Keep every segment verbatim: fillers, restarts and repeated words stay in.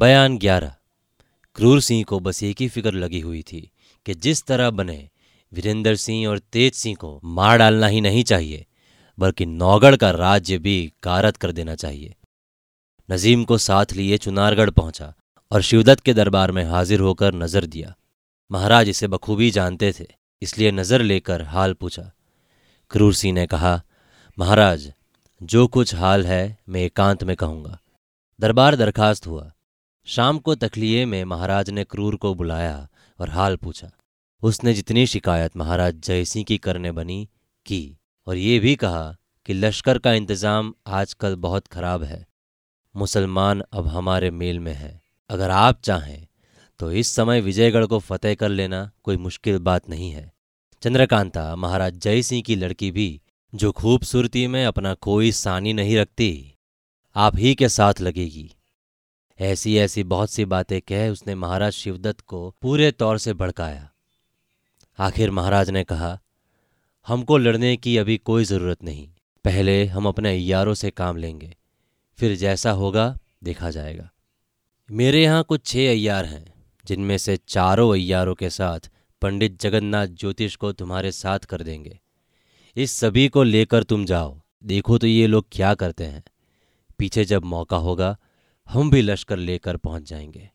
बयान ग्यारह। क्रूर सिंह को बस एक ही फिक्र लगी हुई थी कि जिस तरह बने वीरेंद्र सिंह और तेज सिंह को मार डालना ही नहीं चाहिए, बल्कि नौगढ़ का राज्य भी कारत कर देना चाहिए। नजीम को साथ लिए चुनारगढ़ पहुंचा और शिवदत्त के दरबार में हाजिर होकर नजर दिया। महाराज इसे बखूबी जानते थे, इसलिए नजर लेकर हाल पूछा। क्रूर सिंह ने कहा, महाराज जो कुछ हाल है मैं एकांत में कहूँगा। दरबार दरखास्त हुआ। शाम को तखलिए में महाराज ने क्रूर को बुलाया और हाल पूछा। उसने जितनी शिकायत महाराज जयसिंह की करने बनी की और ये भी कहा कि लश्कर का इंतज़ाम आजकल बहुत खराब है। मुसलमान अब हमारे मेल में हैं। अगर आप चाहें तो इस समय विजयगढ़ को फतेह कर लेना कोई मुश्किल बात नहीं है। चंद्रकांता महाराज जयसिंह की लड़की भी जो खूबसूरती में अपना कोई सानी नहीं रखती, आप ही के साथ लगेगी। ऐसी ऐसी बहुत सी बातें कह उसने महाराज शिवदत्त को पूरे तौर से भड़काया। आखिर महाराज ने कहा, हमको लड़ने की अभी कोई ज़रूरत नहीं, पहले हम अपने यारों से काम लेंगे, फिर जैसा होगा देखा जाएगा। मेरे यहाँ कुछ छः अय्यार हैं, जिनमें से चारों अय्यारों के साथ पंडित जगन्नाथ ज्योतिष को तुम्हारे साथ कर देंगे। इस सभी को लेकर तुम जाओ, देखो तो ये लोग क्या करते हैं। पीछे जब मौका होगा हम भी लश्कर लेकर पहुंच जाएंगे।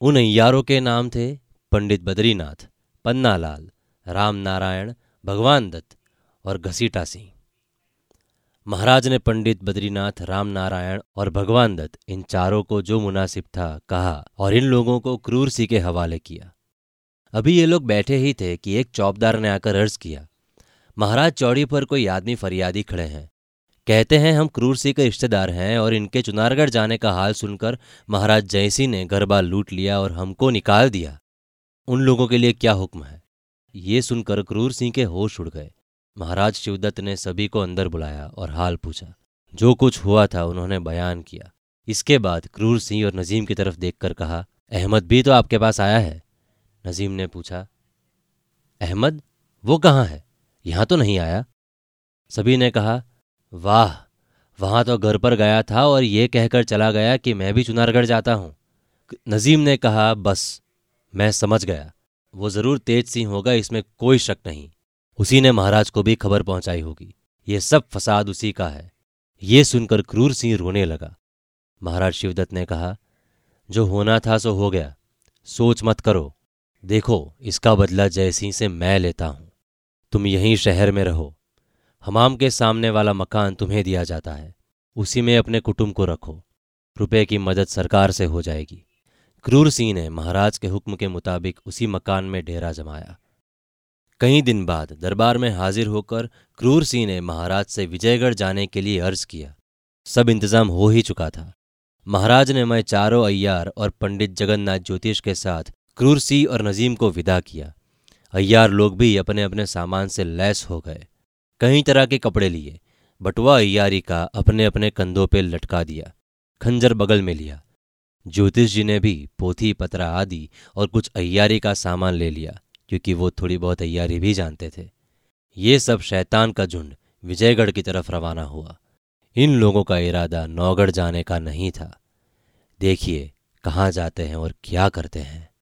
उन अय्यारों के नाम थे पंडित बद्रीनाथ, पन्नालाल, रामनारायण, भगवान दत्त और घसीटा सिंह। महाराज ने पंडित बद्रीनाथ, रामनारायण और भगवान दत्त इन चारों को जो मुनासिब था कहा और इन लोगों को क्रूर सिंह के हवाले किया। अभी ये लोग बैठे ही थे कि एक चौबदार ने आकर अर्ज किया, महाराज चौड़ी पर कोई आदमी फरियादी खड़े हैं, कहते हैं हम क्रूर सिंह के रिश्तेदार हैं और इनके चुनारगढ़ जाने का हाल सुनकर महाराज जयसिंह ने घर-बार लूट लिया और हमको निकाल दिया। उन लोगों के लिए क्या हुक्म है? ये सुनकर क्रूर सिंह के होश उड़ गए। महाराज शिवदत्त ने सभी को अंदर बुलाया और हाल पूछा। जो कुछ हुआ था उन्होंने बयान किया। इसके बाद क्रूर सिंह और नजीम की तरफ देखकर कहा, अहमद भी तो आपके पास आया है। नजीम ने पूछा, अहमद वो कहाँ है? यहाँ तो नहीं आया। सभी ने कहा, वाह, वहाँ तो घर पर गया था और ये कहकर चला गया कि मैं भी चुनारगढ़ जाता हूँ। नजीम ने कहा, बस मैं समझ गया, वो ज़रूर तेज सिंह होगा, इसमें कोई शक नहीं। उसी ने महाराज को भी खबर पहुंचाई होगी, ये सब फसाद उसी का है। ये सुनकर क्रूर सिंह रोने लगा। महाराज शिवदत्त ने कहा, जो होना था सो हो गया, सोच मत करो, देखो इसका बदला जयसिंह से मैं लेता हूँ। तुम यहीं शहर में रहो, हमाम के सामने वाला मकान तुम्हें दिया जाता है, उसी में अपने कुटुंब को रखो, रुपए की मदद सरकार से हो जाएगी। क्रूर सिंह ने महाराज के हुक्म के मुताबिक उसी मकान में डेरा जमाया। कई दिन बाद दरबार में हाजिर होकर क्रूर सिंह ने महाराज से विजयगढ़ जाने के लिए अर्ज किया। सब इंतजाम हो ही चुका था। महाराज ने मैं चारों अय्यार और पंडित जगन्नाथ ज्योतिष के साथ क्रूर सिंह और नजीम को विदा किया। अय्यार लोग भी अपने अपने सामान से लैस हो गए। कई तरह के कपड़े लिए, बटुआ अय्यारी का अपने अपने कंधों पर लटका दिया, खंजर बगल में लिया। ज्योतिष जी ने भी पोथी, पतरा आदि और कुछ अय्यारी का सामान ले लिया, क्योंकि वो थोड़ी बहुत तैयारी भी जानते थे। ये सब शैतान का झुंड विजयगढ़ की तरफ रवाना हुआ। इन लोगों का इरादा नौगढ़ जाने का नहीं था। देखिए कहाँ जाते हैं और क्या करते हैं।